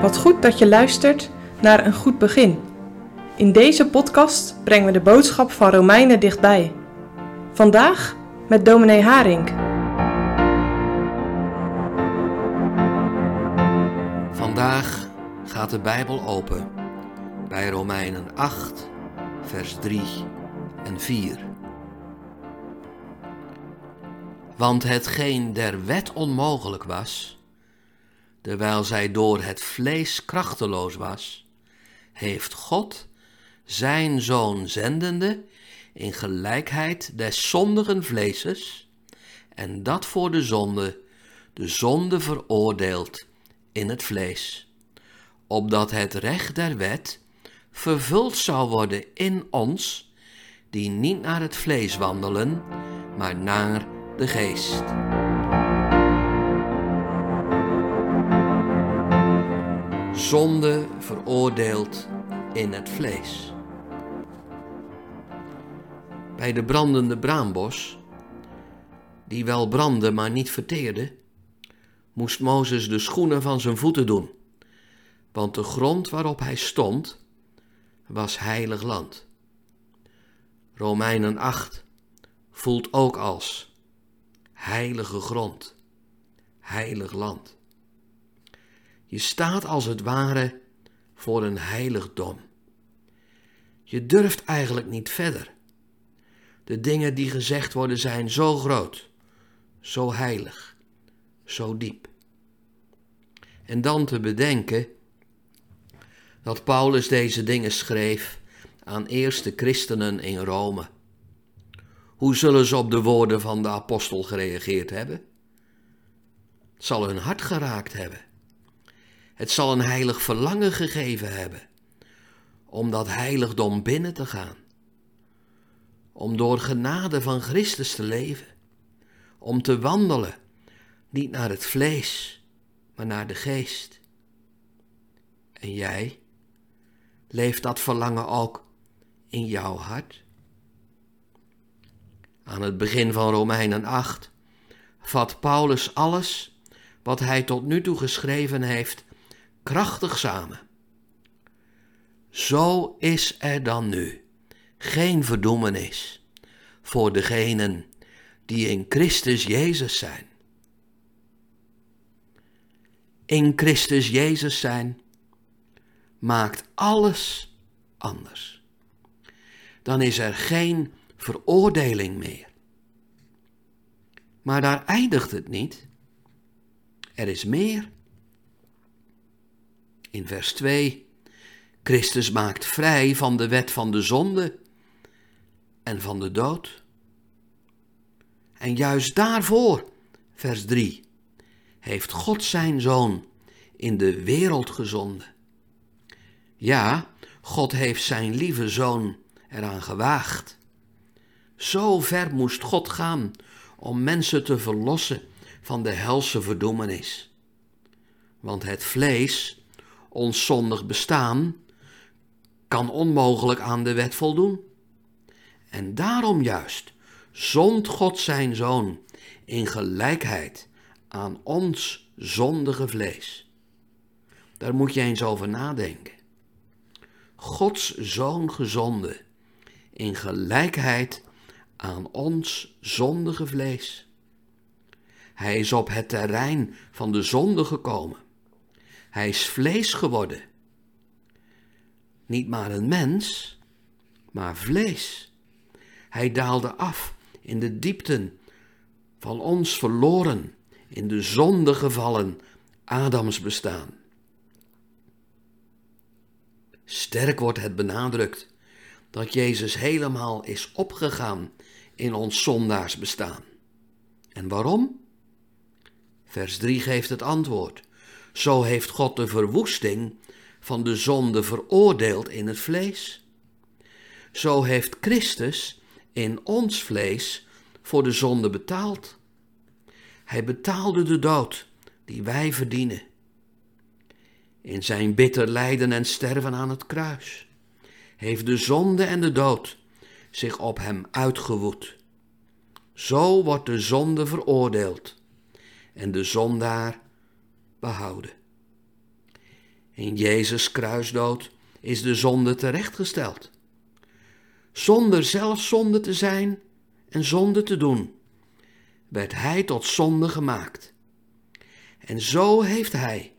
Wat goed dat je luistert naar Een Goed Begin. In deze podcast brengen we de boodschap van Romeinen dichtbij. Vandaag met dominee Haring. Vandaag gaat de Bijbel open bij Romeinen 8, vers 3 en 4. Want hetgeen der wet onmogelijk was, terwijl zij door het vlees krachteloos was, heeft God, zijn Zoon zendende, in gelijkheid des zondigen vleeses, en dat voor de zonde veroordeeld in het vlees, opdat het recht der wet vervuld zou worden in ons, die niet naar het vlees wandelen, maar naar de geest. Zonde veroordeeld in het vlees. Bij de brandende braambos, die wel brandde maar niet verteerde, moest Mozes de schoenen van zijn voeten doen, want de grond waarop hij stond was heilig land. Romeinen 8 voelt ook als heilige grond, heilig land. Je staat als het ware voor een heiligdom. Je durft eigenlijk niet verder. De dingen die gezegd worden zijn zo groot, zo heilig, zo diep. En dan te bedenken dat Paulus deze dingen schreef aan eerste christenen in Rome. Hoe zullen ze op de woorden van de apostel gereageerd hebben? Het zal hun hart geraakt hebben. Het zal een heilig verlangen gegeven hebben om dat heiligdom binnen te gaan. Om door genade van Christus te leven. Om te wandelen, niet naar het vlees, maar naar de geest. En jij, leeft dat verlangen ook in jouw hart? Aan het begin van Romeinen 8 vat Paulus alles wat hij tot nu toe geschreven heeft krachtig samen. Zo is er dan nu geen verdoemenis voor degenen die in Christus Jezus zijn. In Christus Jezus zijn maakt alles anders. Dan is er geen veroordeling meer. Maar daar eindigt het niet. Er is meer. In vers 2, Christus maakt vrij van de wet van de zonde en van de dood. En juist daarvoor, vers 3, heeft God zijn Zoon in de wereld gezonden. Ja, God heeft zijn lieve Zoon eraan gewaagd. Zo ver moest God gaan om mensen te verlossen van de helse verdoemenis. Want het vlees, ons zondig bestaan, kan onmogelijk aan de wet voldoen. En daarom juist zond God zijn Zoon in gelijkheid aan ons zondige vlees. Daar moet je eens over nadenken. Gods Zoon gezonden in gelijkheid aan ons zondige vlees. Hij is op het terrein van de zonde gekomen. Hij is vlees geworden. Niet maar een mens, maar vlees. Hij daalde af in de diepten van ons verloren, in de zonde gevallen Adams bestaan. Sterk wordt het benadrukt dat Jezus helemaal is opgegaan in ons zondaars bestaan. En waarom? Vers 3 geeft het antwoord. Zo heeft God de verwoesting van de zonde veroordeeld in het vlees. Zo heeft Christus in ons vlees voor de zonde betaald. Hij betaalde de dood die wij verdienen. In zijn bitter lijden en sterven aan het kruis heeft de zonde en de dood zich op hem uitgewoed. Zo wordt de zonde veroordeeld en de zondaar behouden. In Jezus' kruisdood is de zonde terechtgesteld. Zonder zelf zonde te zijn en zonde te doen, werd hij tot zonde gemaakt. En zo heeft hij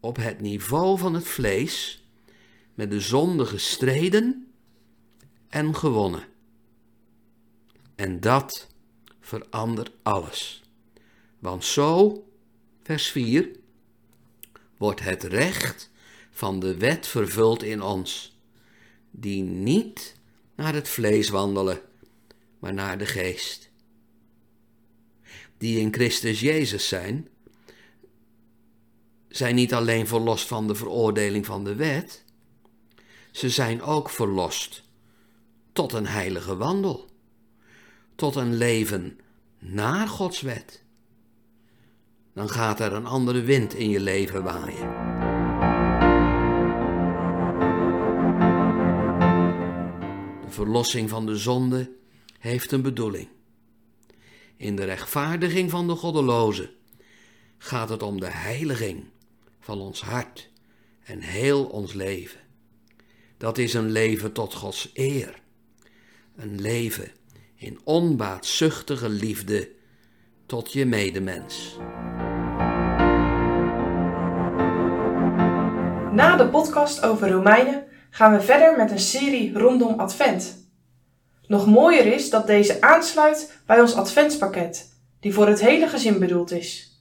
op het niveau van het vlees met de zonde gestreden en gewonnen. En dat verandert alles. Want zo, vers 4, wordt het recht van de wet vervuld in ons, die niet naar het vlees wandelen, maar naar de geest. Die in Christus Jezus zijn niet alleen verlost van de veroordeling van de wet, ze zijn ook verlost tot een heilige wandel, tot een leven naar Gods wet. Dan gaat er een andere wind in je leven waaien. De verlossing van de zonde heeft een bedoeling. In de rechtvaardiging van de goddeloze gaat het om de heiliging van ons hart en heel ons leven. Dat is een leven tot Gods eer. Een leven in onbaatzuchtige liefde tot je medemens. Na de podcast over Romeinen gaan we verder met een serie rondom Advent. Nog mooier is dat deze aansluit bij ons Adventspakket, die voor het hele gezin bedoeld is.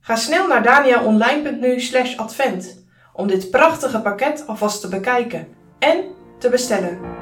Ga snel naar daniaonline.nu/advent om dit prachtige pakket alvast te bekijken en te bestellen.